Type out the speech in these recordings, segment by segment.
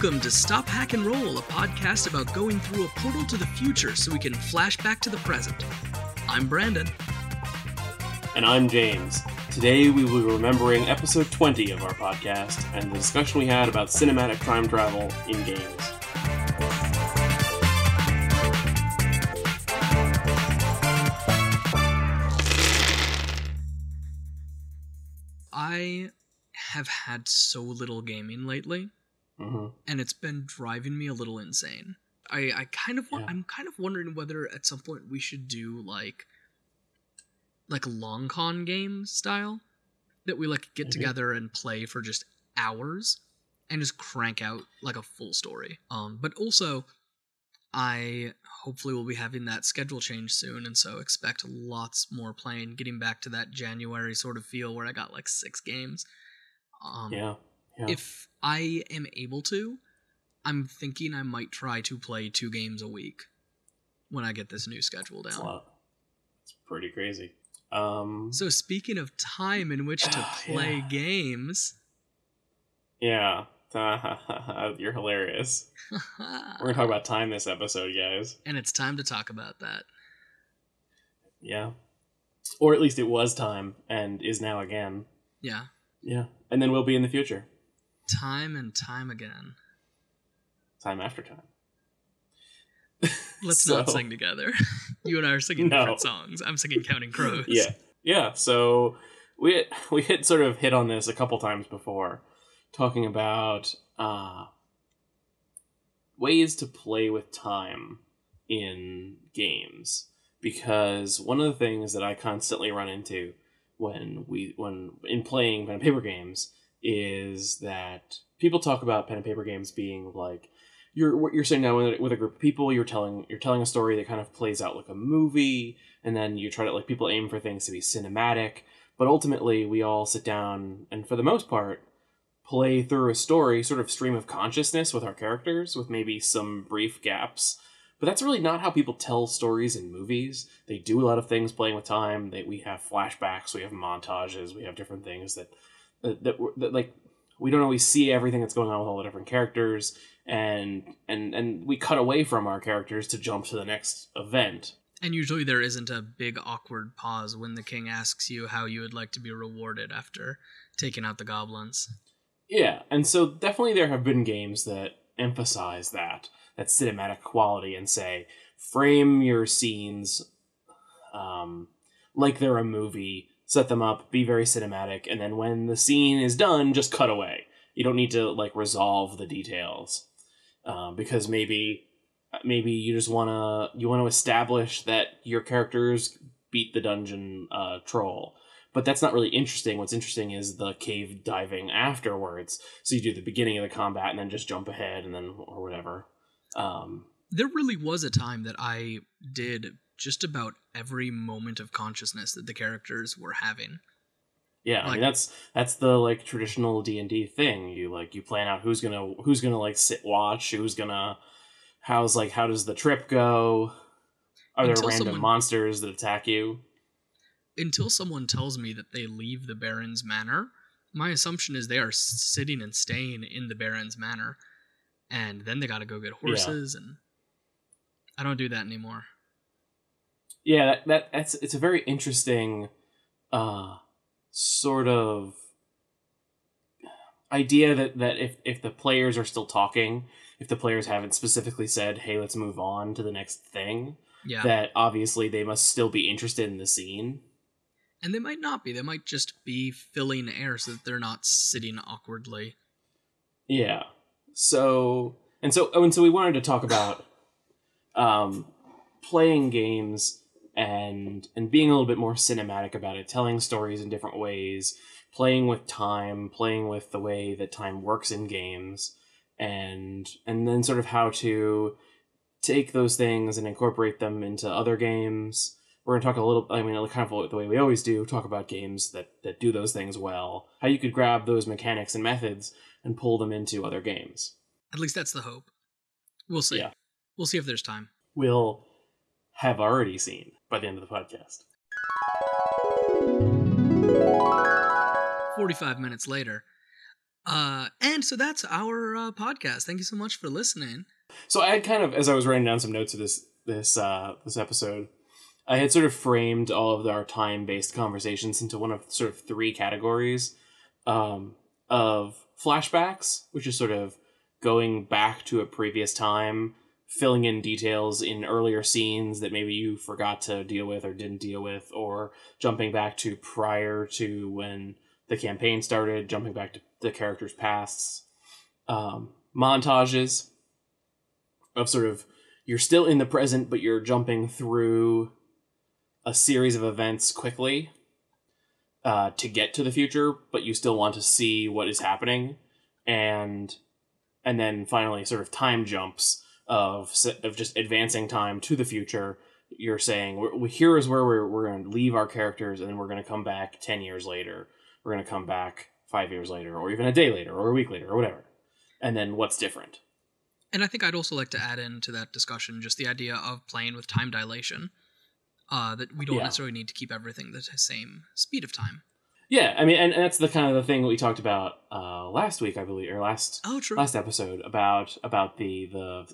Welcome to Stop, Hack, and Roll, a podcast about going through a portal to the future so we can flash back to the present. I'm Brandon. And I'm James. Today we will be remembering episode 20 of our podcast and the discussion we had about cinematic time travel in games. I have had so little gaming lately, and it's been driving me a little insane. I'm kind of wondering whether at some point we should do like long con game style that we get together and play for just hours and just crank out like a full story. But also, I hopefully will be having that schedule change soon, and so expect lots more playing, getting back to that January sort of feel where I got like 6 games. If I am able to, I'm thinking I might try to play 2 games a week when I get this new schedule down. That's a lot. It's pretty crazy. So speaking of time in which to play games... Yeah. You're hilarious. We're going to talk about time this episode, guys. And it's time to talk about that. Yeah. Or at least it was time and is now again. Yeah. Yeah. And then we'll be in the future. Time and time again. Time after time. Let's not sing together. You and I are singing different songs. I'm singing Counting Crows. Yeah. Yeah. So we had sort of hit on this a couple times before, talking about ways to play with time in games, because one of the things that I constantly run into when playing pen and paper games is that people talk about pen and paper games being like you're sitting down with a group of people, you're telling a story that kind of plays out like a movie, and then you try to people aim for things to be cinematic, but ultimately we all sit down and for the most part play through a story, sort of stream of consciousness with our characters, with maybe some brief gaps. But that's really not how people tell stories in movies. They do a lot of things playing with time. We have flashbacks, we have montages, we have different things that we don't always see everything that's going on with all the different characters, and we cut away from our characters to jump to the next event. And usually there isn't a big awkward pause when the king asks you how you would like to be rewarded after taking out the goblins. Yeah, and so definitely there have been games that emphasize that cinematic quality and say, frame your scenes like they're a movie, set them up, be very cinematic, and then when the scene is done, just cut away. You don't need to resolve the details, because maybe you just want to establish that your characters beat the dungeon troll. But that's not really interesting. What's interesting is the cave diving afterwards. So you do the beginning of the combat and then just jump ahead or whatever. There really was a time that I did just about every moment of consciousness that the characters were having. Yeah, I mean that's the traditional D&D thing. You you plan out who's gonna sit watch, how does the trip go? Are there random monsters that attack you? Until someone tells me that they leave the Baron's Manor, my assumption is they are sitting and staying in the Baron's Manor, and then they gotta go get horses, and I don't do that anymore. Yeah, that's a very interesting sort of idea that if the players are still talking, if the players haven't specifically said, hey, let's move on to the next thing, that obviously they must still be interested in the scene. And they might not be. They might just be filling air so that they're not sitting awkwardly. Yeah. So we wanted to talk about playing games and being a little bit more cinematic about it, telling stories in different ways, playing with time, playing with the way that time works in games, and then sort of how to take those things and incorporate them into other games. We're going to talk a little, kind of the way we always do, talk about games that do those things well, how you could grab those mechanics and methods and pull them into other games. At least that's the hope. We'll see. Yeah. We'll see if there's time. We'll have already seen by the end of the podcast. 45 minutes later. And so that's our podcast. Thank you so much for listening. So I had kind of, as I was writing down some notes of this episode, I had sort of framed all of our time-based conversations into one of sort of three categories of flashbacks, which is sort of going back to a previous time, filling in details in earlier scenes that maybe you forgot to deal with or didn't deal with, or jumping back to prior to when the campaign started, jumping back to the characters' pasts, montages of sort of, you're still in the present, but you're jumping through a series of events quickly to get to the future, but you still want to see what is happening. And then finally sort of time jumps of just advancing time to the future. You're saying, here is where we're going to leave our characters, and then we're going to come back 10 years later. We're going to come back 5 years later, or even a day later, or a week later, or whatever. And then what's different? And I think I'd also like to add into that discussion just the idea of playing with time dilation, that we don't necessarily need to keep everything the same speed of time. Yeah, I mean, and that's the kind of the thing we talked about last week, I believe, or last episode about the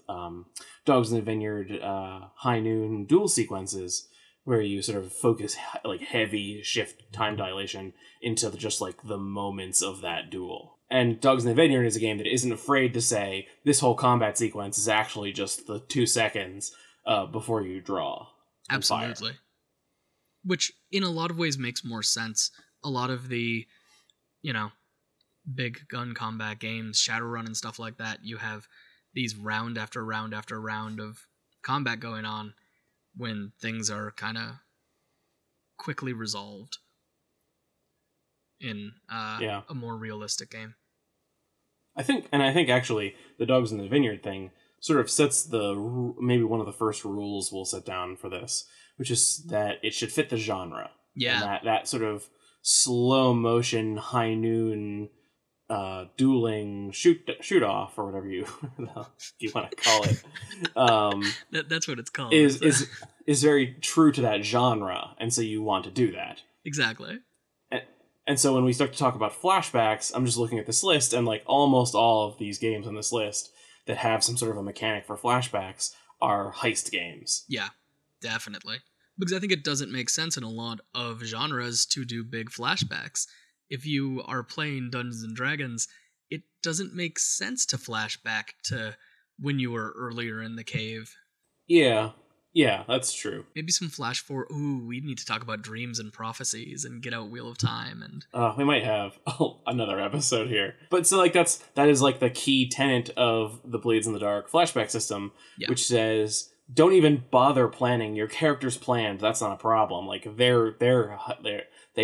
Dogs in the Vineyard high noon duel sequences, where you sort of focus like heavy shift time dilation into just like the moments of that duel. And Dogs in the Vineyard is a game that isn't afraid to say this whole combat sequence is actually just the 2 seconds before you draw. Absolutely. Fire. Which in a lot of ways makes more sense. A lot of the, big gun combat games, Shadowrun and stuff like that, you have these round after round after round of combat going on when things are kind of quickly resolved in a more realistic game. I think actually the Dogs in the Vineyard thing sort of sets maybe one of the first rules we'll set down for this, which is that it should fit the genre. Yeah. And that sort of slow motion high noon dueling shoot off, or whatever you want to call it, that's what it's called, is very true to that genre, and so you want to do that. Exactly. And so when we start to talk about flashbacks, I'm just looking at this list, and like almost all of these games on this list that have some sort of a mechanic for flashbacks are heist games. Yeah, definitely. Because I think it doesn't make sense in a lot of genres to do big flashbacks. If you are playing Dungeons and Dragons, it doesn't make sense to flash back to when you were earlier in the cave. Yeah, that's true. Maybe some flash for, we need to talk about dreams and prophecies and get out Wheel of Time. And we might have another episode here. But so like that is like the key tenet of the Blades in the Dark flashback system, which says, don't even bother planning. Your character's planned. That's not a problem. Like they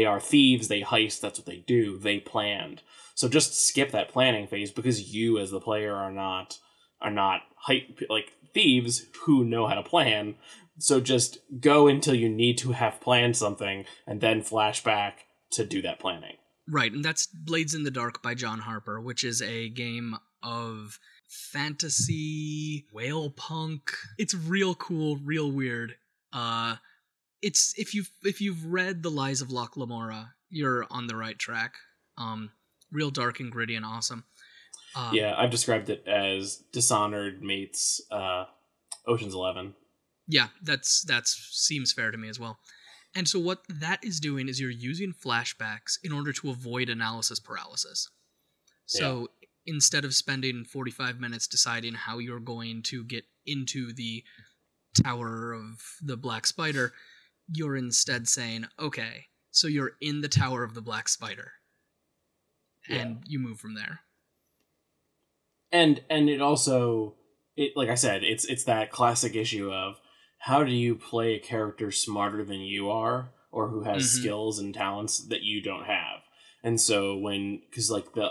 are thieves. They heist. That's what they do. They planned. So just skip that planning phase, because you as the player are not like thieves who know how to plan. So just go until you need to have planned something, and then flash back to do that planning. Right, and that's Blades in the Dark by John Harper, which is a game of fantasy, whale punk. It's real cool, real weird. It's if you've read The Lies of Locke Lamora, you're on the right track. Real dark and gritty and awesome. I've described it as Dishonored meets Ocean's 11. Yeah, that seems fair to me as well. And so what that is doing is you're using flashbacks in order to avoid analysis paralysis. So instead of spending 45 minutes deciding how you're going to get into the Tower of the Black Spider, you're instead saying, okay, so you're in the Tower of the Black Spider. And you move from there. And it also, like I said, it's that classic issue of how do you play a character smarter than you are, or who has skills and talents that you don't have. And so because like the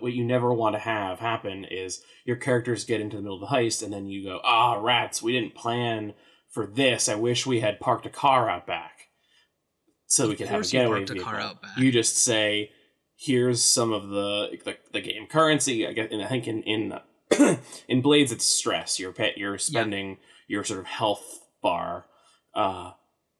what you never want to have happen is your characters get into the middle of the heist, and then you go, rats, we didn't plan for this. I wish we had parked a car out back so we could have a getaway vehicle. You just say, here's some of the game currency. I guess, and I think in in Blades, it's stress. You're spending your sort of health bar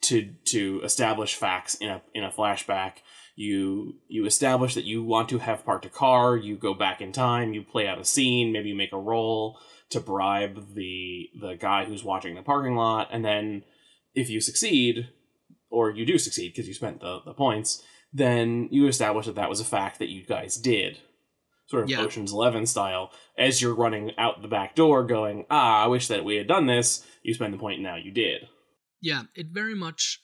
to establish facts in a flashback. You establish that you want to have parked a car, you go back in time, you play out a scene, maybe you make a roll to bribe the guy who's watching the parking lot, and then if you succeed, or you do succeed because you spent the points, then you establish that was a fact that you guys did. Sort of Ocean's 11 style. As you're running out the back door going, I wish that we had done this, you spend the point, now you did. Yeah, it very much...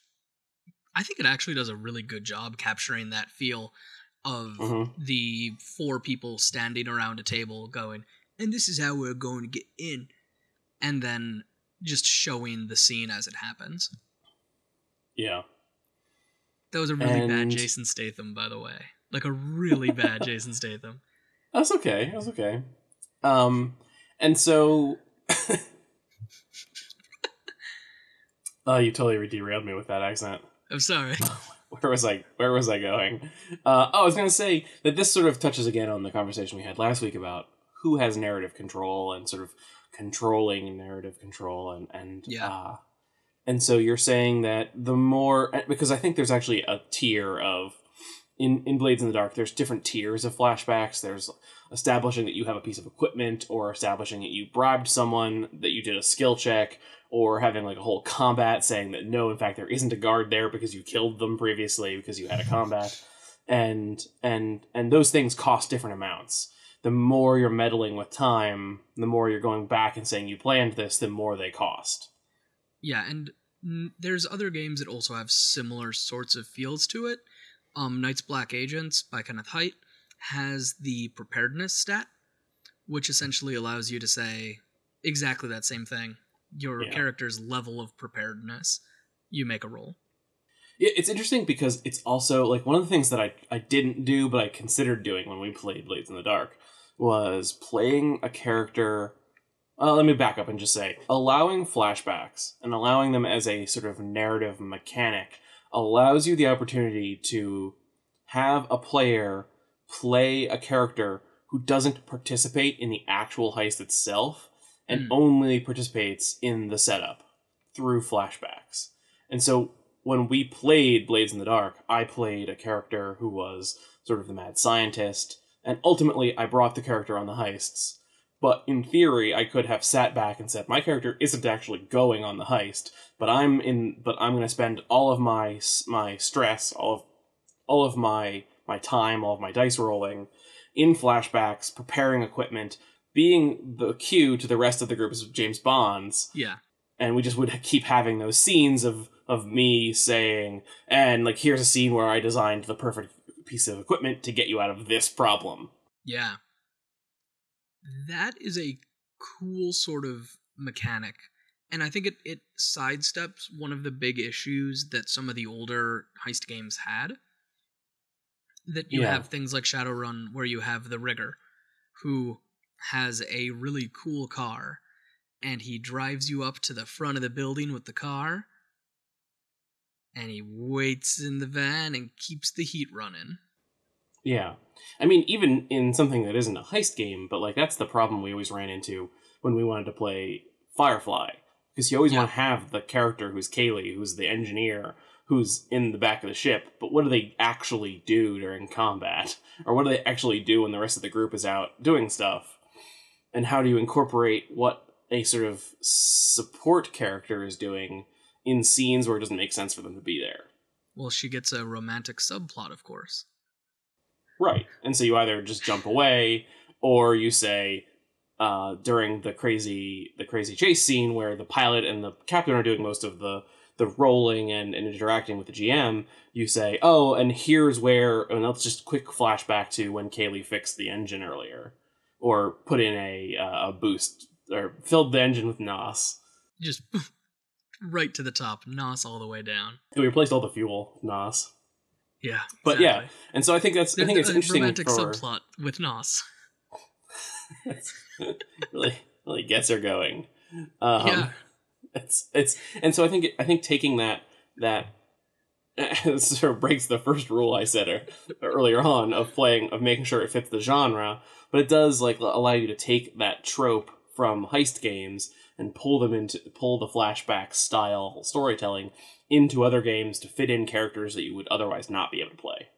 I think it actually does a really good job capturing that feel of the four people standing around a table going, and this is how we're going to get in, and then just showing the scene as it happens. Yeah. That was a really bad Jason Statham, by the way. Like a really bad Jason Statham. That's okay. That's okay. And so... you totally derailed me with that accent. I'm sorry. Where was I going? I was going to say that this sort of touches again on the conversation we had last week about who has narrative control and sort of controlling narrative control. And so you're saying that the more, because I think there's actually a tier of, in Blades in the Dark, there's different tiers of flashbacks. There's establishing that you have a piece of equipment, or establishing that you bribed someone, that you did a skill check, or having like a whole combat saying that, no, in fact, there isn't a guard there because you killed them previously because you had a combat. And those things cost different amounts. The more you're meddling with time, the more you're going back and saying you planned this, the more they cost. Yeah, and there's other games that also have similar sorts of feels to it. Knight's Black Agents by Kenneth Hite has the preparedness stat, which essentially allows you to say exactly that same thing. Your character's level of preparedness, you make a roll. It's interesting because it's also, like, one of the things that I didn't do, but I considered doing when we played Blades in the Dark, was playing a character... let me back up and just say, allowing flashbacks and allowing them as a sort of narrative mechanic allows you the opportunity to have a player play a character who doesn't participate in the actual heist itself, and only participates in the setup through flashbacks. And so when we played Blades in the Dark, I played a character who was sort of the mad scientist, and ultimately I brought the character on the heists. But in theory, I could have sat back and said, my character isn't actually going on the heist, but I'm going to spend all of my stress, all of my time, all of my dice rolling in flashbacks, preparing equipment, being the cue to the rest of the group as James Bond's. Yeah. And we just would keep having those scenes of me saying, and like, here's a scene where I designed the perfect piece of equipment to get you out of this problem. Yeah. That is a cool sort of mechanic, and I think it sidesteps one of the big issues that some of the older heist games had, that you have things like Shadowrun where you have the rigger who has a really cool car, and he drives you up to the front of the building with the car, and he waits in the van and keeps the heat running. Yeah. I mean, even in something that isn't a heist game, but like that's the problem we always ran into when we wanted to play Firefly, because you always want to have the character who's Kaylee, who's the engineer, who's in the back of the ship, but what do they actually do during combat? Or what do they actually do when the rest of the group is out doing stuff? And how do you incorporate what a sort of support character is doing in scenes where it doesn't make sense for them to be there? Well, she gets a romantic subplot, of course. Right, and so you either just jump away, or you say, during the crazy chase scene where the pilot and the captain are doing most of the rolling and interacting with the GM, you say, oh, and here's where, and let's just quick flashback to when Kaylee fixed the engine earlier, or put in a boost, or filled the engine with NOS. Just right to the top, NOS all the way down. And we replaced all the fuel, NOS. Yeah, exactly. But yeah, and so I think that's I think it's interesting. Romantic subplot with Nos. really gets her going. It's and so I think taking that sort of breaks the first rule I said earlier on of making sure it fits the genre, but it does like allow you to take that trope from heist games and pull the flashback style storytelling into other games to fit in characters that you would otherwise not be able to play.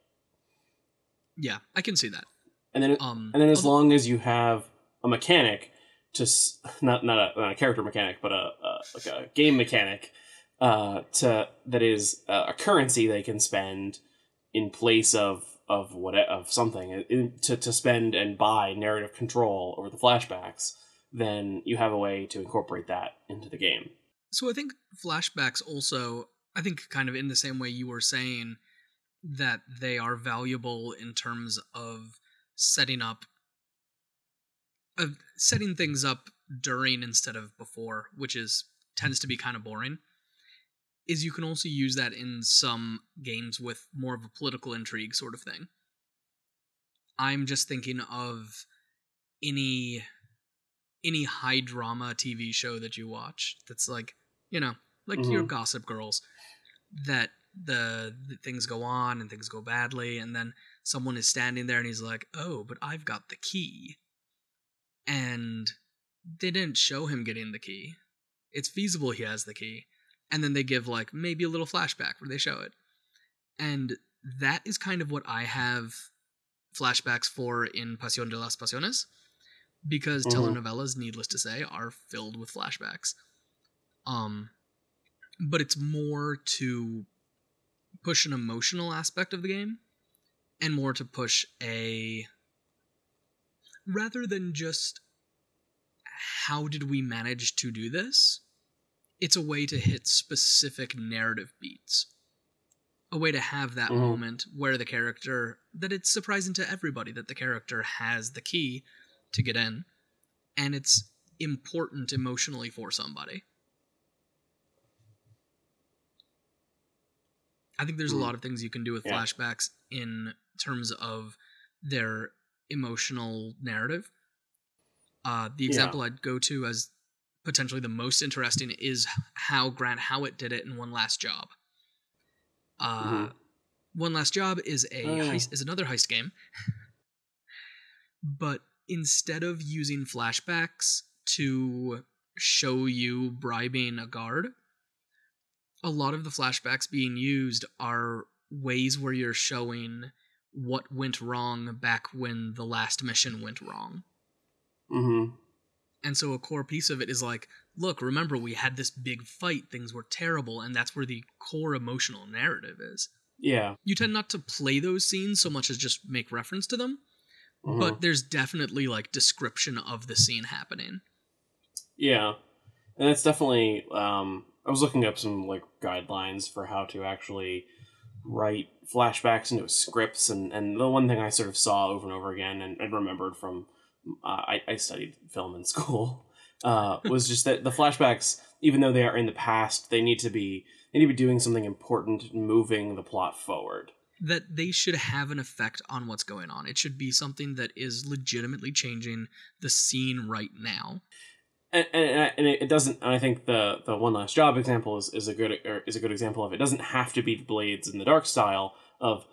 Yeah, I can see that. And then as long as you have a mechanic, just not a character mechanic, but a game mechanic, that is a currency they can spend in place of something to spend and buy narrative control over the flashbacks, then you have a way to incorporate that into the game. So I think flashbacks also, I think kind of in the same way you were saying that they are valuable in terms of setting things up during instead of before, which tends to be kind of boring, is you can also use that in some games with more of a political intrigue sort of thing. I'm just thinking of any high drama TV show that you watch that's like mm-hmm. your Gossip Girls, that the things go on and things go badly, and then someone is standing there and he's like, oh, but I've got the key. And they didn't show him getting the key. It's feasible he has the key. And then they give like maybe a little flashback where they show it. And that is kind of what I have flashbacks for in Pasión de las Pasiones, because mm-hmm. telenovelas, needless to say, are filled with flashbacks. But it's more to push an emotional aspect of the game, and more to push rather than just how did we manage to do this, it's a way to hit specific narrative beats. A way to have that mm-hmm. moment where the character, that it's surprising to everybody that the character has the key to get in, and it's important emotionally for somebody. I think there's a lot of things you can do with flashbacks in terms of their emotional narrative. The example I'd go to as potentially the most interesting is how Grant Howitt did it in One Last Job. Mm-hmm. One Last Job is another heist game. But instead of using flashbacks to show you bribing a guard, a lot of the flashbacks being used are ways where you're showing what went wrong back when the last mission went wrong. Mm-hmm. And so a core piece of it is like, look, remember we had this big fight, things were terrible, and that's where the core emotional narrative is. Yeah. You tend not to play those scenes so much as just make reference to them, mm-hmm. but there's definitely like description of the scene happening. Yeah. And that's definitely... I was looking up some like guidelines for how to actually write flashbacks into scripts, and the one thing I sort of saw over and over again and remembered from I studied film in school was just that the flashbacks, even though they are in the past, they need to be doing something important, moving the plot forward. That they should have an effect on what's going on. It should be something that is legitimately changing the scene right now. And it doesn't. And I think the One Last Job example is a good example of it. It doesn't have to be Blades in the Dark style of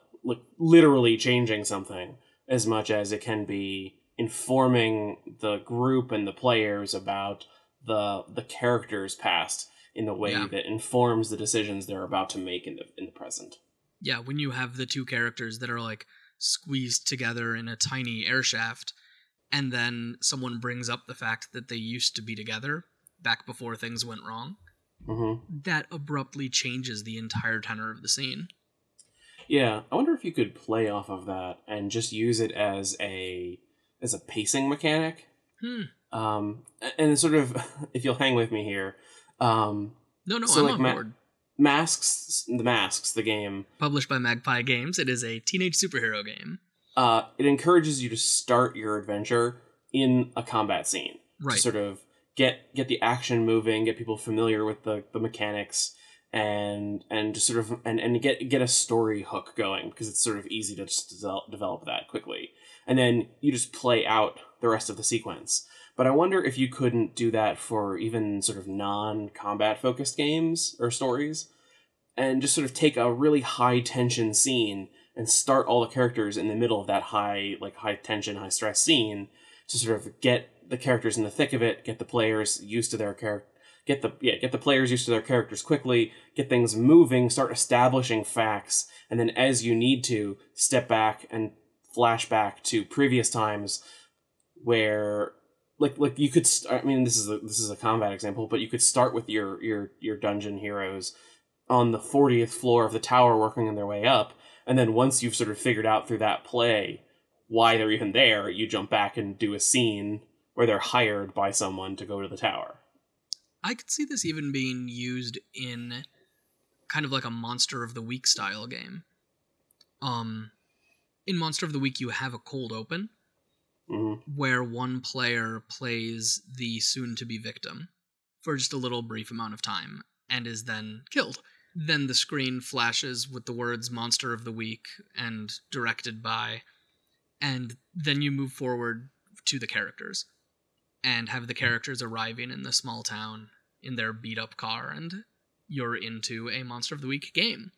literally changing something as much as it can be informing the group and the players about the character's past in the way that informs the decisions they're about to make in the present. Yeah, when you have the two characters that are like squeezed together in a tiny air shaft. And then someone brings up the fact that they used to be together back before things went wrong. Mm-hmm. That abruptly changes the entire tenor of the scene. Yeah, I wonder if you could play off of that and just use it as a pacing mechanic. Hmm. And sort of, if you'll hang with me here. No, I'm on board. Masks, the game. Published by Magpie Games, it is a teenage superhero game. It encourages you to start your adventure in a combat scene. Right. To sort of get the action moving, get people familiar with the mechanics, and just sort of and get a story hook going, because it's sort of easy to just develop that quickly. And then you just play out the rest of the sequence. But I wonder if you couldn't do that for even sort of non-combat focused games or stories, and just sort of take a really high tension scene and start all the characters in the middle of that high tension, high stress scene to sort of get the characters in the thick of it, get the players used to their characters quickly, get things moving, start establishing facts, and then as you need to, step back and flashback to previous times where, like you could. I mean, this is a combat example, but you could start with your dungeon heroes on the 40th floor of the tower, working on their way up, and then once you've sort of figured out through that play why they're even there, you jump back and do a scene where they're hired by someone to go to the tower. I could see this even being used in kind of like a Monster of the Week style game. In Monster of the Week, you have a cold open where one player plays the soon-to-be victim for just a little brief amount of time and is then killed. Then the screen flashes with the words Monster of the Week and directed by, and then you move forward to the characters and have the characters arriving in the small town in their beat-up car, and you're into a Monster of the Week game.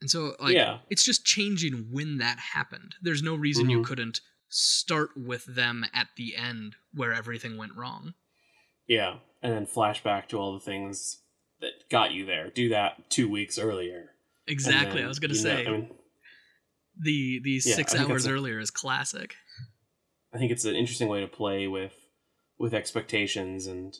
And so, like, it's just changing when that happened. There's no reason you couldn't start with them at the end where everything went wrong. Yeah, and then flashback to all the things that got you there. Do that 2 weeks earlier. Exactly, I was going to say. Know, I mean, the 6 hours earlier is classic. I think it's an interesting way to play with expectations, and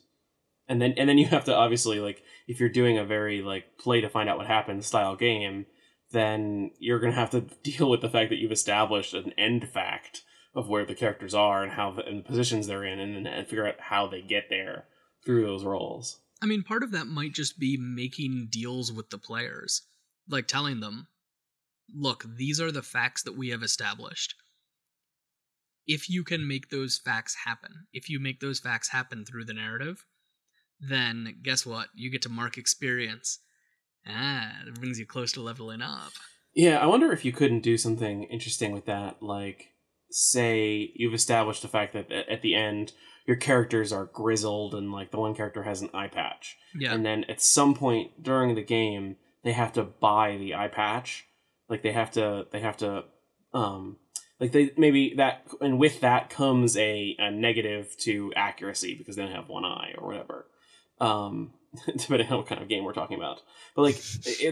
then you have to obviously, like, if you're doing a very, like, play to find out what happened style game, then you're going to have to deal with the fact that you've established an end fact of where the characters are and how and the positions they're in, and figure out how they get there through those roles. I mean, part of that might just be making deals with the players, like telling them, look, these are the facts that we have established. If you can make those facts happen, if you make those facts happen through the narrative, then guess what? You get to mark experience. It brings you close to leveling up. Yeah, I wonder if you couldn't do something interesting with that. Like, say you've established the fact that at the end, your characters are grizzled and, like, the one character has an eye patch. Yeah. And then at some point during the game, they have to buy the eye patch. Like, and with that comes a negative to accuracy because they don't have one eye or whatever. Depending on what kind of game we're talking about. But, like,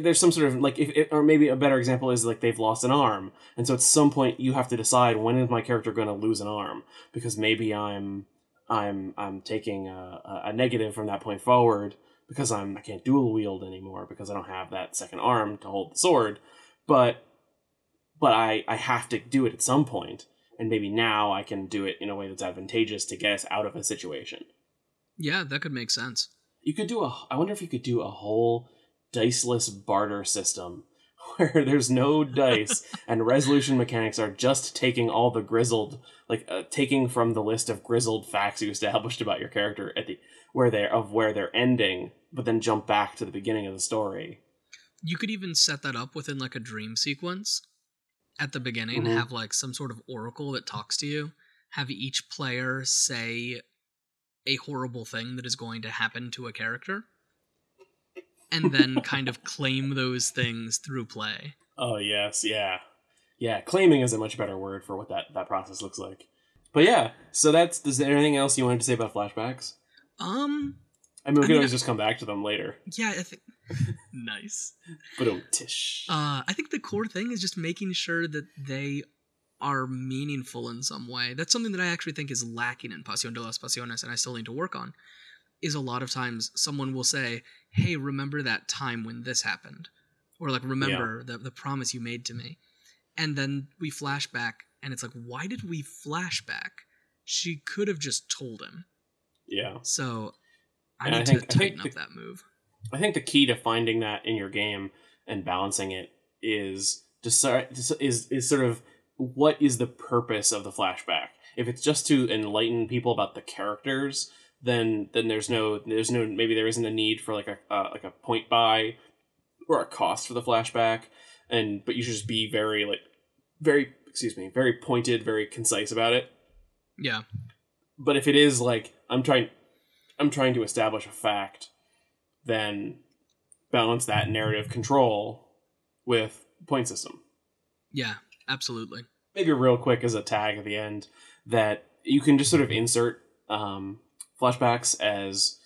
there's some sort of, like, or maybe a better example is, like, they've lost an arm. And so at some point you have to decide, when is my character going to lose an arm? Because maybe I'm taking a negative from that point forward because I can't dual wield anymore because I don't have that second arm to hold the sword. But I have to do it at some point, and maybe now I can do it in a way that's advantageous to get us out of a situation. Yeah, that could make sense. I wonder if you could do a whole diceless barter system where there's no dice and resolution mechanics are just taking all the grizzled, like, taking from the list of grizzled facts you established about your character at the where they're ending, but then jump back to the beginning of the story. You could even set that up within, like, a dream sequence. At the beginning, have, like, some sort of oracle that talks to you. Have each player say a horrible thing that is going to happen to a character. And then kind of claim those things through play. Oh, yes, yeah. Yeah, claiming is a much better word for what that process looks like. But yeah, so is there anything else you wanted to say about flashbacks? I mean, we could always just come back to them later. Yeah, I think... Nice. Bro-tish. I think the core thing is just making sure that they are meaningful in some way. That's something that I actually think is lacking in Pasión de las Pasiones, and I still need to work on, is a lot of times someone will say, hey, remember that time when this happened? Or, like, remember the promise you made to me. And then we flash back, and it's like, why did we flash back? She could have just told him. Yeah. So... I need to tighten up that move. I think the key to finding that in your game and balancing it is sort of what is the purpose of the flashback. If it's just to enlighten people about the characters, then there's no maybe there isn't a need for, like, a point buy or a cost for the flashback. But you should just be very pointed, very concise about it. Yeah. But if it is like I'm trying to establish a fact, then balance that narrative control with point system. Yeah, absolutely. Maybe real quick as a tag at the end that you can just sort of insert flashbacks as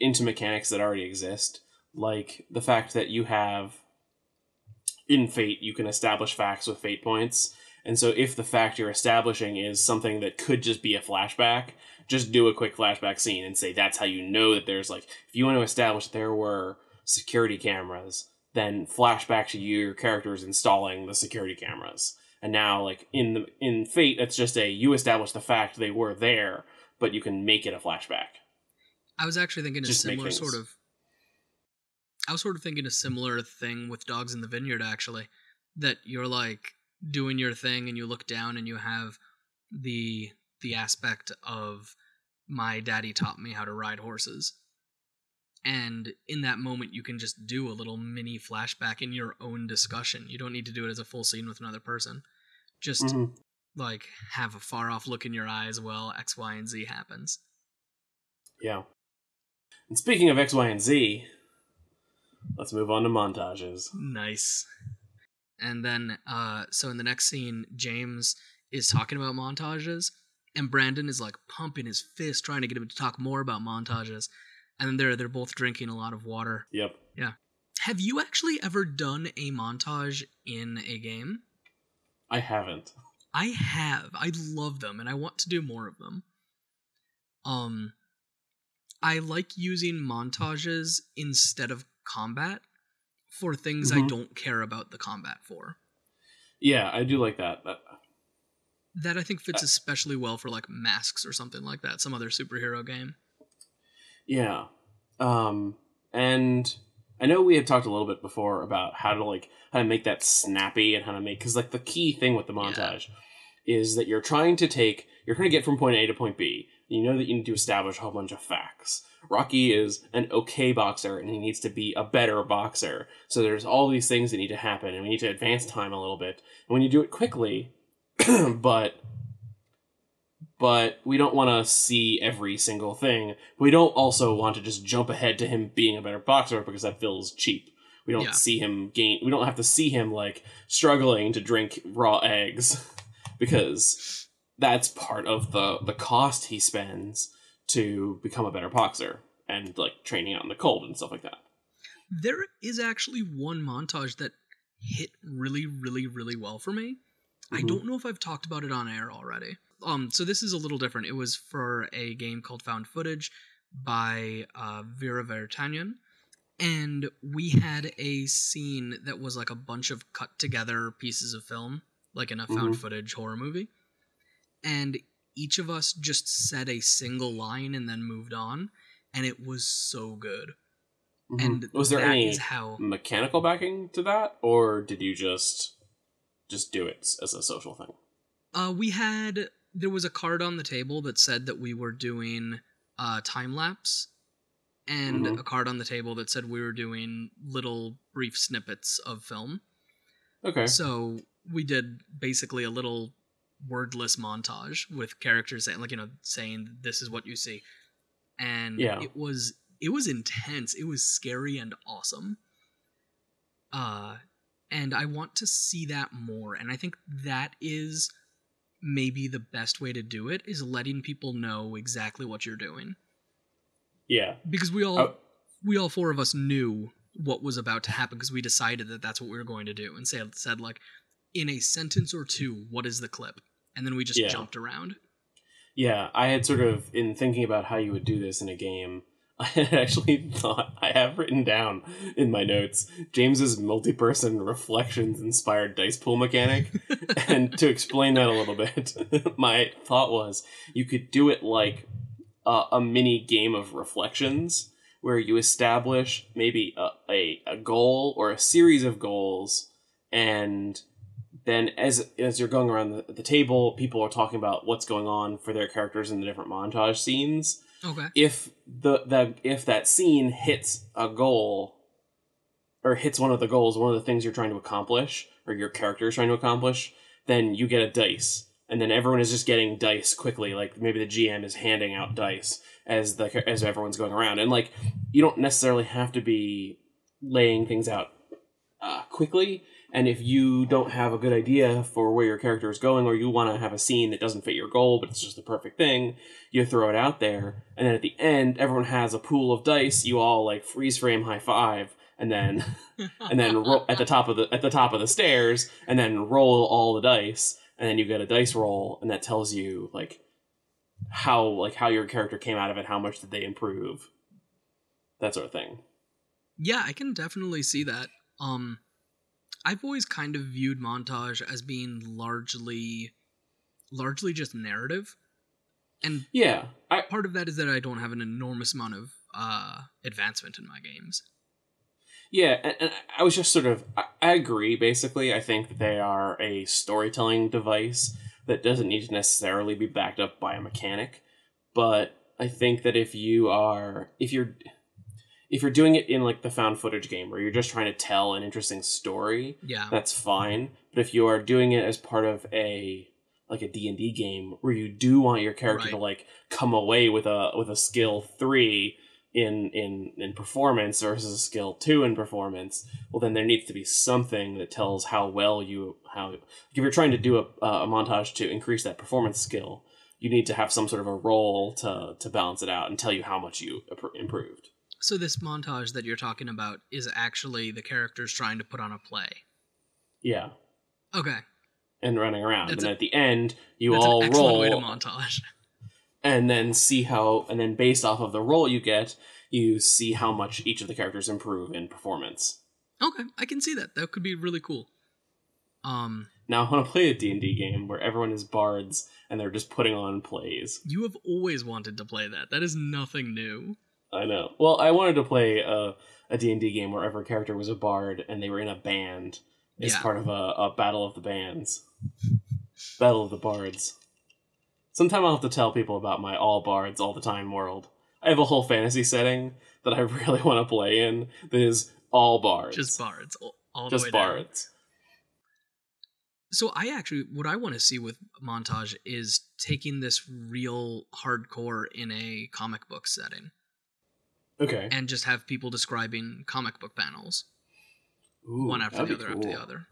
into mechanics that already exist. Like the fact that you have in Fate, you can establish facts with Fate points, And so if the fact you're establishing is something that could just be a flashback, just do a quick flashback scene and say that's how you know that there's, like, if you want to establish there were security cameras, then flashback to your characters installing the security cameras. And now, like, in Fate, that's just you establish the fact they were there, but you can make it a flashback. I was actually thinking a similar thing with Dogs in the Vineyard, actually, that you're, like, doing your thing and you look down and you have the aspect of my daddy taught me how to ride horses. And in that moment, you can just do a little mini flashback in your own discussion. You don't need to do it as a full scene with another person. Just, like, have a far-off look in your eyes while X, Y, and Z happens. Yeah. And speaking of X, Y, and Z, let's move on to montages. Nice. And then, so in the next scene, James is talking about montages, and Brandon is, like, pumping his fist, trying to get him to talk more about montages. And then they're both drinking a lot of water. Yep. Yeah. Have you actually ever done a montage in a game? I haven't. I have. I love them, and I want to do more of them. I like using montages instead of combat for things I don't care about the combat for. Yeah, I do like that. That I think fits especially well for, like, Masks or something like that, some other superhero game. Yeah. And I know we had talked a little bit before about how to make that snappy and because, like, the key thing with the montage is that you're trying to get from point A to point B. You know that you need to establish a whole bunch of facts. Rocky is an okay boxer and he needs to be a better boxer. So there's all these things that need to happen and we need to advance time a little bit. And when you do it quickly, But we don't want to see every single thing. We don't also want to just jump ahead to him being a better boxer because that feels cheap. We don't see him gain. We don't have to see him, like, struggling to drink raw eggs because that's part of the cost he spends to become a better boxer and, like, training out in the cold and stuff like that. There is actually one montage that hit really, really, really well for me. Mm-hmm. I don't know if I've talked about it on air already. So this is a little different. It was for a game called Found Footage by Vera Vertanian. And we had a scene that was, like, a bunch of cut-together pieces of film, like in a found footage horror movie. And each of us just said a single line and then moved on. And it was so good. Mm-hmm. And was there any mechanical backing to that? Or did you just do it as a social thing? There was a card on the table that said that we were doing time-lapse, and a card on the table that said we were doing little brief snippets of film. Okay. So we did basically a little wordless montage with characters saying, like, you know, saying this is what you see. And it was intense. It was scary and awesome. And I want to see that more. And I think that is maybe the best way to do it is letting people know exactly what you're doing. Yeah. Because we all four of us knew what was about to happen because we decided that that's what we were going to do and said like, in a sentence or two, what is the clip? And then we just jumped around. Yeah. I had sort of, in thinking about how you would do this in a game, I had actually thought, I have written down in my notes, James's multi-person reflections-inspired dice pool mechanic. And to explain that a little bit, my thought was you could do it like a mini game of reflections where you establish maybe a goal or a series of goals. And then as you're going around the table, people are talking about what's going on for their characters in the different montage scenes. Okay. If that scene hits a goal or hits one of the goals, one of the things you're trying to accomplish or your character is trying to accomplish, then you get a dice. And then everyone is just getting dice quickly. Like maybe the GM is handing out dice as everyone's going around. And like, you don't necessarily have to be laying things out quickly. And if you don't have a good idea for where your character is going, or you want to have a scene that doesn't fit your goal, but it's just the perfect thing, you throw it out there. And then at the end, everyone has a pool of dice. You all like freeze frame, high five, and then roll at the top of the stairs, and then roll all the dice. and then you get a dice roll, and that tells you how your character came out of it, how much did they improve, that sort of thing. Yeah, I can definitely see that. I've always kind of viewed montage as being largely just narrative. And yeah, part of that is that I don't have an enormous amount of advancement in my games. Yeah, and I was just I agree, basically. I think that they are a storytelling device that doesn't need to necessarily be backed up by a mechanic. But I think that if you're doing it in like the found footage game where you're just trying to tell an interesting story, yeah, that's fine. But if you are doing it as part of a D&D game where you do want your character to come away with a skill 3 in performance versus a skill 2 in performance, well then there needs to be something that tells if you're trying to do a montage to increase that performance skill, you need to have some sort of a roll to balance it out and tell you how much you improved. So this montage that you're talking about is actually the characters trying to put on a play. Yeah. Okay. And running around. That's at the end, you all roll. That's an excellent way to montage. And then based off of the roll you get, you see how much each of the characters improve in performance. Okay, I can see that. That could be really cool. Now I want to play a D&D game where everyone is bards and they're just putting on plays. You have always wanted to play that. That is nothing new. I know. Well, I wanted to play a D&D game where every character was a bard and they were in a band as part of a Battle of the Bands. Battle of the Bards. Sometime I'll have to tell people about my all bards all the time world. I have a whole fantasy setting that I really want to play in that is all bards. Just bards. All the way down. So what I want to see with montage is taking this real hardcore in a comic book setting. Okay. And just have people describing comic book panels. Ooh, one after the other, cool. After the other.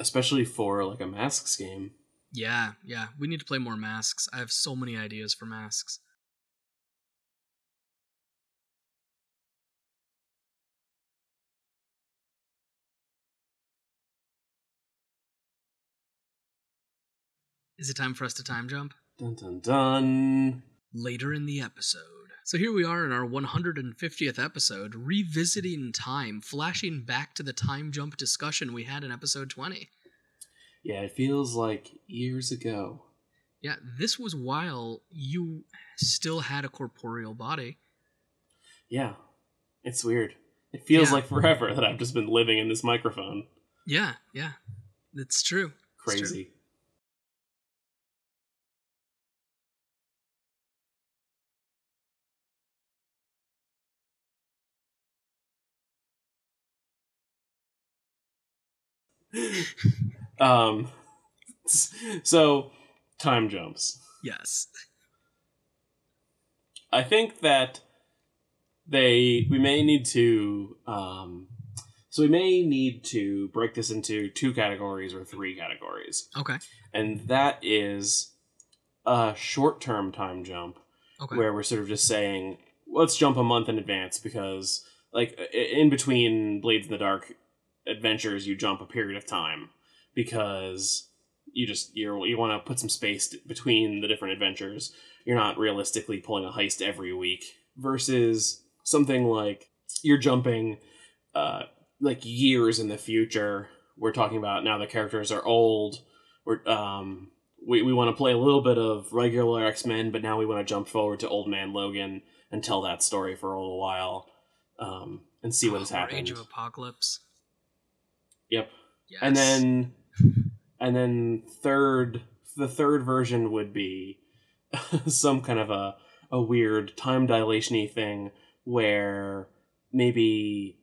Especially for a Masks game. Yeah, yeah. We need to play more Masks. I have so many ideas for Masks. Is it time for us to time jump? Dun dun dun. Later in the episode. So here we are in our 150th episode, revisiting time, flashing back to the time jump discussion we had in episode 20. Yeah, it feels like years ago. Yeah, this was while you still had a corporeal body. Yeah, it's weird. It feels like forever that I've just been living in this microphone. Yeah, yeah, it's true. Crazy. It's true. So time jumps. Yes. I think that we may need to break this into 2 categories or 3 categories. Okay. And that is a short-term time jump, where we're sort of just saying, let's jump a month in advance because in between Blades in the Dark adventures you jump a period of time because you want to put some space between the different adventures. You're not realistically pulling a heist every week versus something like you're jumping years in the future. We're talking about now the characters are old. We want to play a little bit of regular X-Men, but now we want to jump forward to Old Man Logan and tell that story for a little while and see what has happened. Age of Apocalypse. Yep. Yes. And then the third version would be some kind of a weird time dilation-y thing where maybe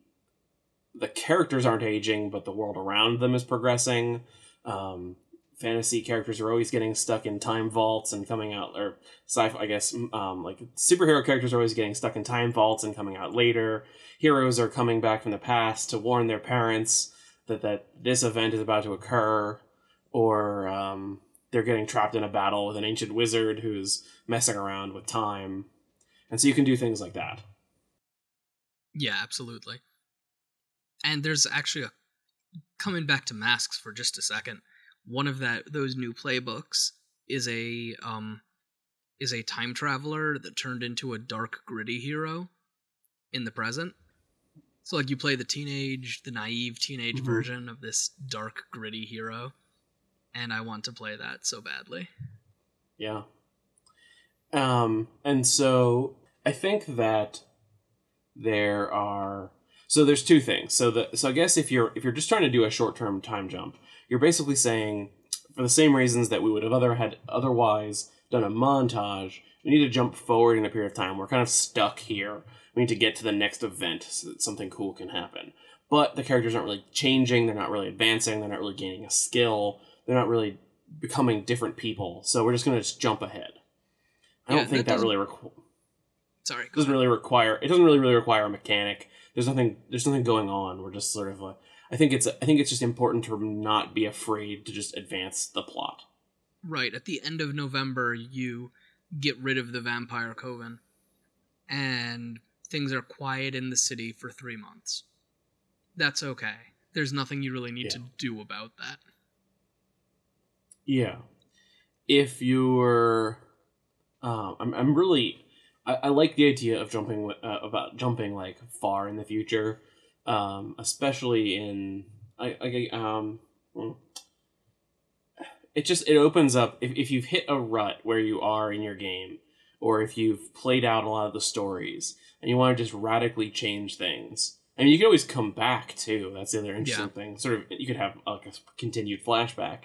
the characters aren't aging, but the world around them is progressing. Fantasy characters are always getting stuck in time vaults and coming out, or sci-fi, I guess, superhero characters are always getting stuck in time vaults and coming out later. Heroes are coming back from the past to warn their parents that this event is about to occur, or they're getting trapped in a battle with an ancient wizard who's messing around with time. And so you can do things like that. Yeah, absolutely. And there's actually coming back to Masks for just a second, one of those new playbooks is a time traveler that turned into a dark, gritty hero in the present. So like you play the naive teenage mm-hmm. version of this dark, gritty hero, and I want to play that so badly. Yeah. And so I think that there's two things. So I guess if you're just trying to do a short-term time jump, you're basically saying for the same reasons that we would have otherwise done a montage, we need to jump forward in a period of time. We're kind of stuck here. We need to get to the next event so that something cool can happen. But the characters aren't really changing. They're not really advancing. They're not really gaining a skill. They're not really becoming different people. So we're just going to just jump ahead. It doesn't really require a mechanic. There's nothing going on. We're just sort of like, I think it's just important to not be afraid to just advance the plot. Right. At the end of November, you get rid of the vampire coven and things are quiet in the city for 3 months. That's okay. There's nothing you really need to do about that. Yeah. If you're, I like the idea of jumping like far in the future, especially in it opens up if you've hit a rut where you are in your game, or if you've played out a lot of the stories and you want to just radically change things. I mean, you can always come back too. That's the other interesting thing. Sort of, you could have like a continued flashback.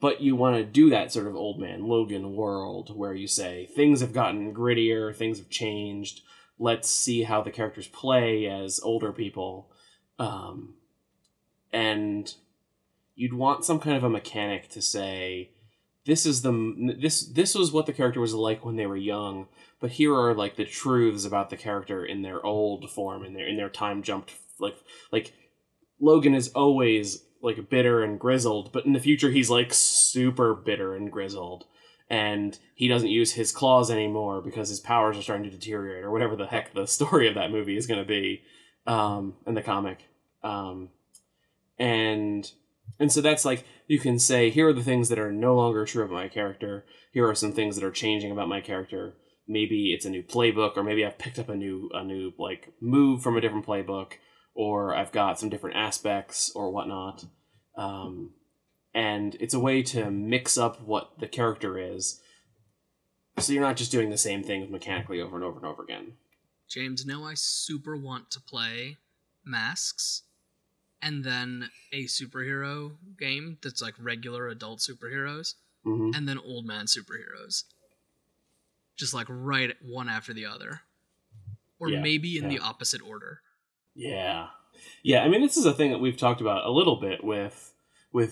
But you want to do that sort of Old Man Logan world where you say things have gotten grittier, things have changed. Let's see how the characters play as older people. And you'd want some kind of a mechanic to say, this was what the character was like when they were young, but here are like the truths about the character in their old form, in their time jumped. Like Logan is always like bitter and grizzled, but in the future he's like super bitter and grizzled, and he doesn't use his claws anymore because his powers are starting to deteriorate, or whatever the heck the story of that movie is going to be, in the comic. And so that's like, you can say, here are the things that are no longer true of my character. Here are some things that are changing about my character. Maybe it's a new playbook, or maybe I've picked up a new like move from a different playbook, or I've got some different aspects or whatnot. And it's a way to mix up what the character is, so you're not just doing the same things mechanically over and over and over again. James, now I super want to play Masks, and then a superhero game that's like regular adult superheroes, mm-hmm. and then old man superheroes. Just like right one after the other. Or maybe in the opposite order. Yeah. Yeah, I mean, this is a thing that we've talked about a little bit with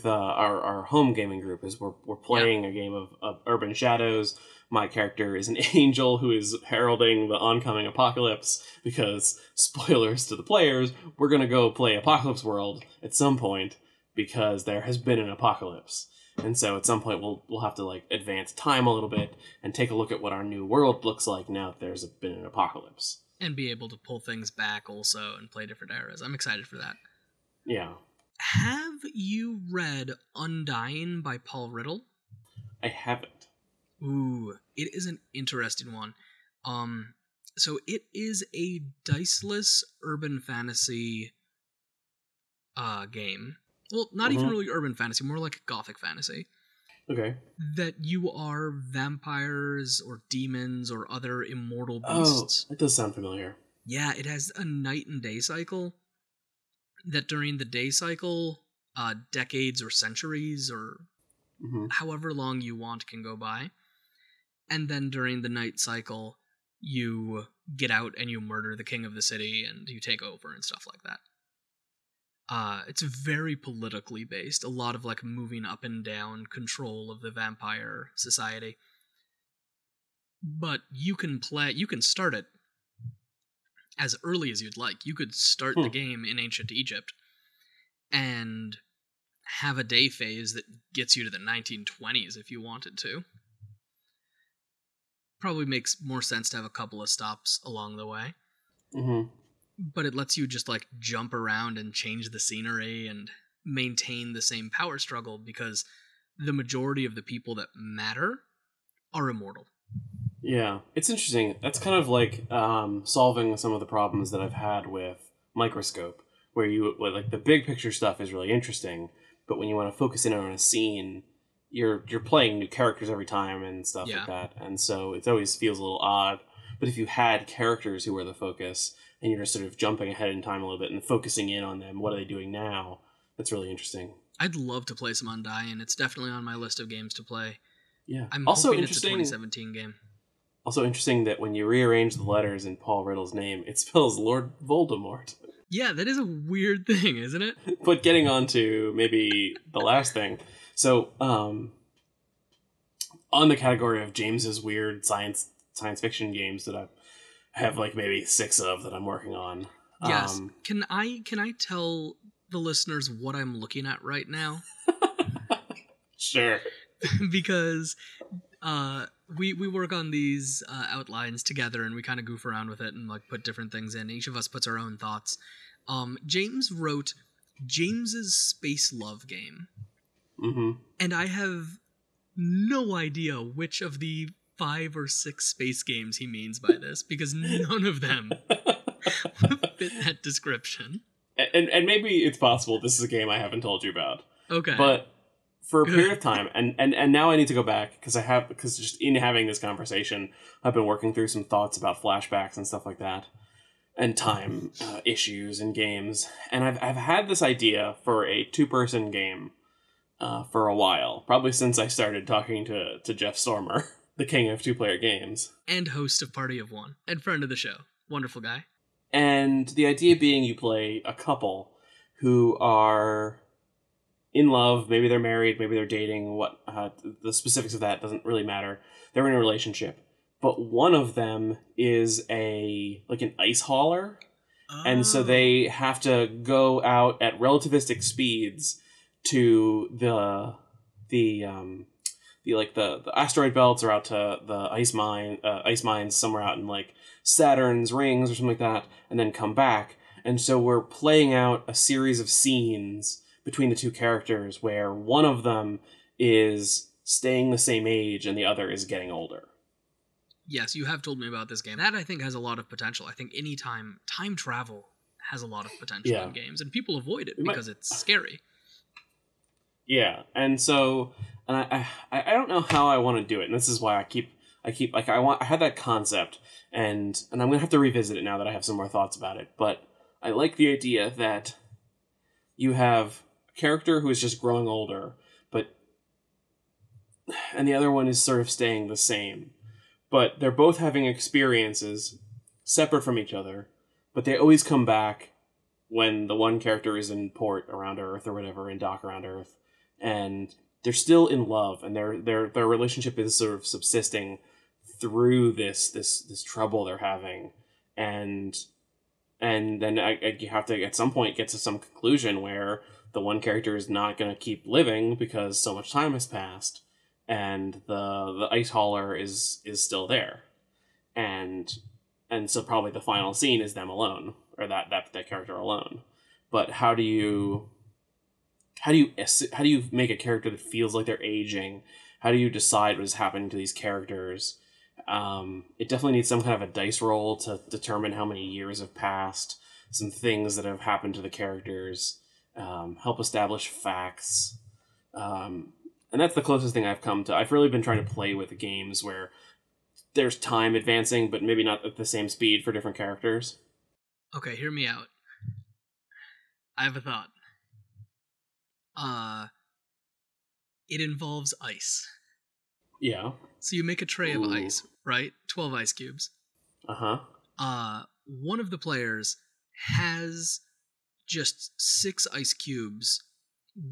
our home gaming group, is we're playing a game of Urban Shadows. My character is an angel who is heralding the oncoming apocalypse because, spoilers to the players, we're going to go play Apocalypse World at some point because there has been an apocalypse. And so at some point we'll have to like advance time a little bit and take a look at what our new world looks like now that there's been an apocalypse. And be able to pull things back also and play different eras. I'm excited for that. Yeah. Have you read Undying by Paul Riddle? I haven't. Ooh, it is an interesting one. So it is a diceless urban fantasy game. Well, not even really urban fantasy, more like gothic fantasy. Okay. That you are vampires or demons or other immortal beasts. Oh, that does sound familiar. Yeah, it has a night and day cycle. That during the day cycle, decades or centuries or however long you want can go by. And then during the night cycle, you get out and you murder the king of the city and you take over and stuff like that. It's very politically based, a lot of like moving up and down, control of the vampire society. But you can start it as early as you'd like. You could start the game in ancient Egypt and have a day phase that gets you to the 1920s if you wanted to. Probably makes more sense to have a couple of stops along the way. Mm-hmm. But it lets you just like jump around and change the scenery and maintain the same power struggle, because the majority of the people that matter are immortal. Yeah, it's interesting. That's kind of like solving some of the problems that I've had with Microscope, where you like the big picture stuff is really interesting, but when you want to focus in on a scene, you're playing new characters every time and stuff like that, and so it always feels a little odd. But if you had characters who were the focus and you're sort of jumping ahead in time a little bit and focusing in on them, what are they doing now? That's really interesting. I'd love to play some Undying. It's definitely on my list of games to play. Yeah, I'm also hoping it's a 2017 game. Also interesting that when you rearrange the letters in Paul Riddle's name, it spells Lord Voldemort. Yeah, that is a weird thing, isn't it? But getting on to maybe the last thing. So, on the category of James's weird science fiction games that I have like maybe 6 of that I'm working on. Yes. Can I tell the listeners what I'm looking at right now? Sure. Because we work on these outlines together, and we kind of goof around with it and like put different things in. Each of us puts our own thoughts. James wrote James's Space Love game. Mm-hmm. And I have no idea which of the 5 or 6 space games he means by this, because none of them fit that description. And maybe it's possible this is a game I haven't told you about. Okay. But for a period of time, and now I need to go back, because just in having this conversation, I've been working through some thoughts about flashbacks and stuff like that, and time issues in games. And I've had this idea for a 2-person game for a while, probably since I started talking to Jeff Stormer, the king of 2-player games. And host of Party of One. And friend of the show. Wonderful guy. And the idea being you play a couple who are in love. Maybe they're married. Maybe they're dating. The specifics of that doesn't really matter. They're in a relationship. But one of them is an ice hauler. Oh. And so they have to go out at relativistic speeds to the asteroid belts, or out to the ice mines somewhere out in like Saturn's rings or something like that, and then come back. And so we're playing out a series of scenes between the two characters where one of them is staying the same age and the other is getting older. Yes, you have told me about this game. That I think has a lot of potential. I think any time travel has a lot of potential in games, and people avoid it because it's scary. Yeah, and so, and I don't know how I want to do it, and this is why I had that concept, and I'm gonna have to revisit it now that I have some more thoughts about it. But I like the idea that you have a character who is just growing older, and the other one is sort of staying the same, but they're both having experiences separate from each other, but they always come back when the one character is in port around Earth or whatever, in dock around Earth. And they're still in love, and their relationship is sort of subsisting through this trouble they're having, and then you have to at some point get to some conclusion where the one character is not going to keep living because so much time has passed, and the ice hauler is still there, and so probably the final scene is them alone, or that character alone. But how do you make a character that feels like they're aging? How do you decide what is happening to these characters? It definitely needs some kind of a dice roll to determine how many years have passed, some things that have happened to the characters, help establish facts. And that's the closest thing I've come to. I've really been trying to play with games where there's time advancing, but maybe not at the same speed for different characters. Okay, hear me out. I have a thought. It involves ice. Yeah. So you make a tray of ice, right? 12 ice cubes. Uh-huh. One of the players has just 6 ice cubes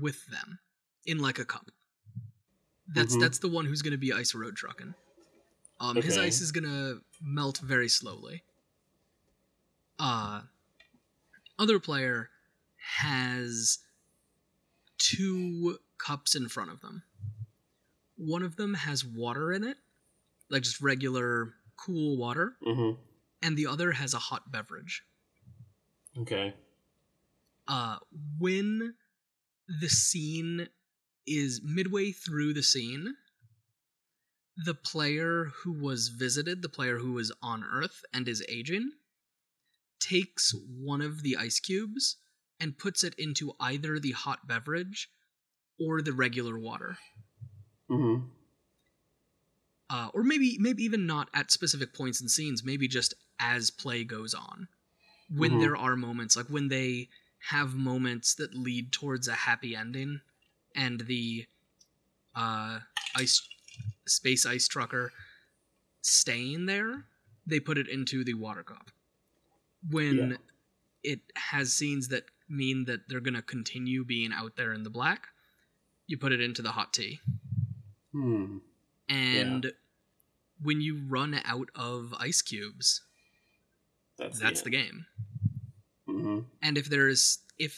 with them in like a cup. That's the one who's going to be ice road trucking. Okay. His ice is going to melt very slowly. Other player has 2 cups in front of them. One of them has water in it, like just regular cool water, and the other has a hot beverage. Okay. When the scene is midway through the scene, the player who was visited, the player who was on Earth and is aging, takes one of the ice cubes and puts it into either the hot beverage or the regular water. Mm-hmm. Or maybe even not at specific points in scenes, maybe just as play goes on. When mm-hmm. there are moments, like when they have moments that lead towards a happy ending, and the space ice trucker staying there, they put it into the water cup. When it has scenes that mean that they're going to continue being out there in the black, you put it into the hot tea. Hmm. And when you run out of ice cubes, that's the game. Mm-hmm. And if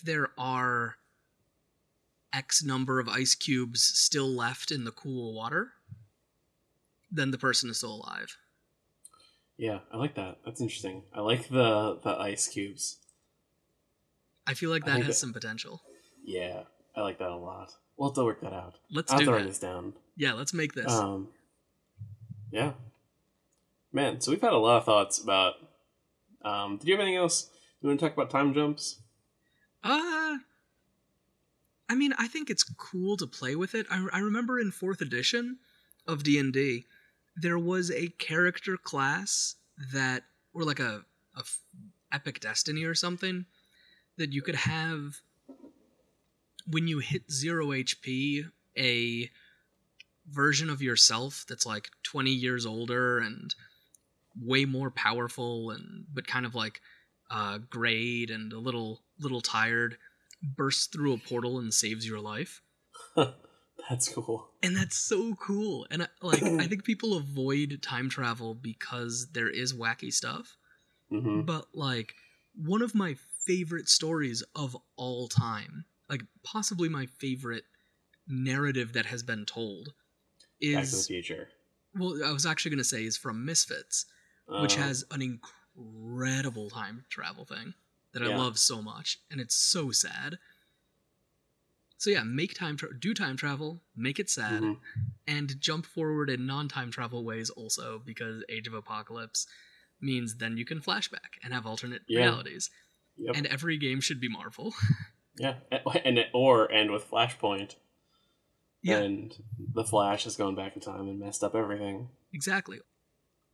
there are X number of ice cubes still left in the cool water, then the person is still alive. Yeah, I like that. That's interesting. I like the ice cubes. I feel like that has some potential. Yeah, I like that a lot. We'll have to work that out. Let's do that. I'll write this down. Yeah, let's make this. Yeah. Man, so we've had a lot of thoughts about... did you have anything else? You want to talk about time jumps? I mean, I think it's cool to play with it. I remember in 4th edition of D&D, there was a character class that... or like a epic destiny or something that you could have... when you hit 0 HP, a version of yourself that's like 20 years older and way more powerful but kind of like grayed and a little tired bursts through a portal and saves your life. That's cool. And that's so cool. And I think people avoid time travel because there is wacky stuff. Mm-hmm. But like one of my favorite stories of all time, like possibly my favorite narrative that has been told, is Back to the Future. Well, I was actually going to say is from Misfits, which has an incredible time travel thing that I love so much, and it's so sad. So yeah, do time travel, make it sad, mm-hmm. and jump forward in non-time travel ways also, because Age of Apocalypse means then you can flashback and have alternate realities. Yep. And every game should be Marvel. Yeah, or end with Flashpoint. Yeah. And the Flash has gone back in time and messed up everything. Exactly.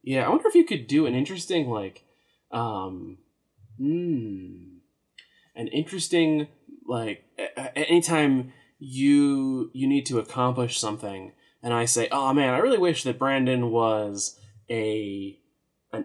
Yeah, I wonder if you could do an interesting, like, anytime you need to accomplish something, and I say, oh man, I really wish that Brandon was an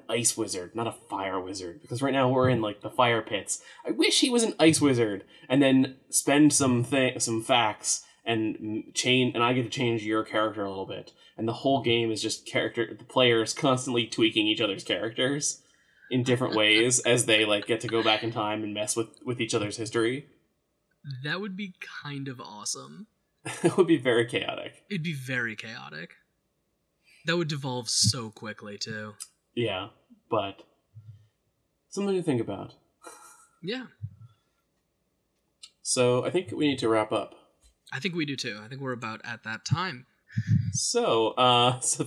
ice wizard, not a fire wizard, because right now we're in like the fire pits. I wish he was an ice wizard, and then spend some facts and I get to change your character a little bit, and the whole game is just the players constantly tweaking each other's characters in different ways as they like get to go back in time and mess with each other's history. That would be kind of awesome. It would be very chaotic. It'd be very chaotic. That would devolve so quickly too. Yeah, but something to think about. Yeah. So I think we need to wrap up. I think we do too. I think we're about at that time. So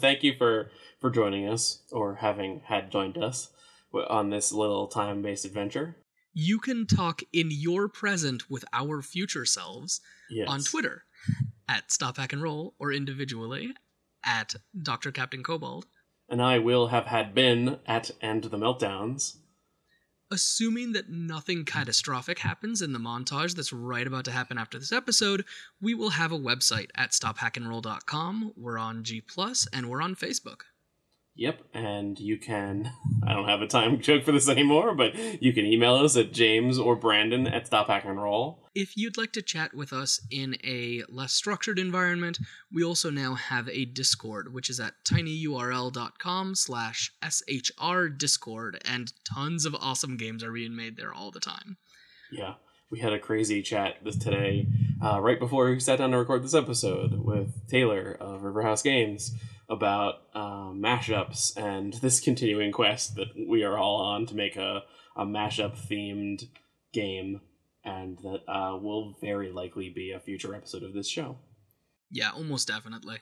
thank you for joining us, or having joined us on this little time-based adventure. You can talk in your present with our future selves on Twitter at Stop, Hack, and Roll, or individually at Dr. Captain Kobold. And I will have had been at End of the Meltdowns. Assuming that nothing catastrophic happens in the montage that's right about to happen after this episode, we will have a website at stophackandroll.com. We're on G+, and we're on Facebook. Yep, and you can... I don't have a time joke for this anymore, but you can email us at James or Brandon at stophackandroll. If you'd like to chat with us in a less structured environment, we also now have a Discord, which is at tinyurl.com/SHR Discord, and tons of awesome games are being made there all the time. Yeah, we had a crazy chat today, right before we sat down to record this episode, with Taylor of Riverhouse Games, about mashups and this continuing quest that we are all on to make a mashup-themed game, and that will very likely be a future episode of this show. Yeah, almost definitely.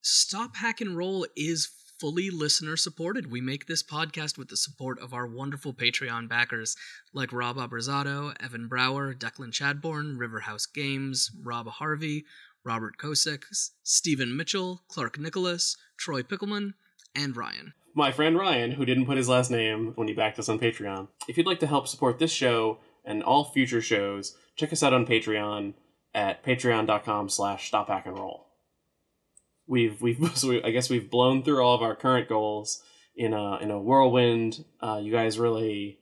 Stop, Hack, and Roll is fully listener-supported. We make this podcast with the support of our wonderful Patreon backers like Rob Abrazado, Evan Brower, Declan Chadbourne, Riverhouse Games, Rob Harvey, Robert Kosick, Stephen Mitchell, Clark Nicholas, Troy Pickleman, and Ryan. My friend Ryan, who didn't put his last name when he backed us on Patreon. If you'd like to help support this show and all future shows, check us out on Patreon at patreon.com/stophackandroll. I guess we've blown through all of our current goals in a whirlwind. You guys really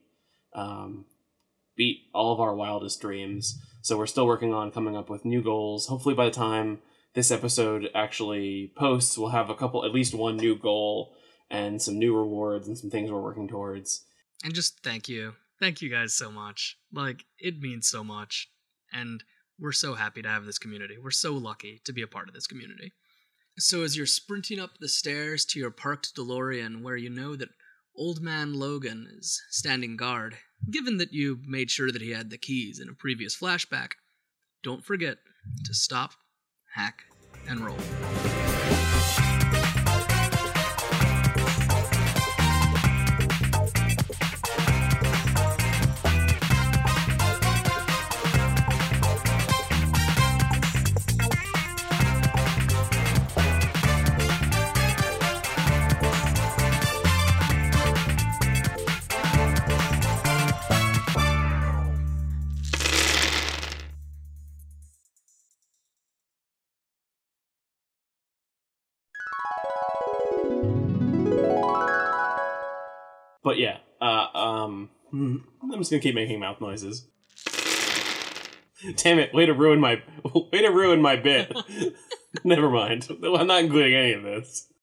beat all of our wildest dreams. So we're still working on coming up with new goals. Hopefully by the time this episode actually posts, we'll have at least one new goal and some new rewards and some things we're working towards. And just thank you. Thank you guys so much. Like, it means so much. And we're so happy to have this community. We're so lucky to be a part of this community. So as you're sprinting up the stairs to your parked DeLorean, where you know that Old Man Logan is standing guard, given that you made sure that he had the keys in a previous flashback, don't forget to stop, hack, and roll. But yeah, I'm just gonna keep making mouth noises. Damn it! Way to ruin my bit. Never mind. I'm not including any of this.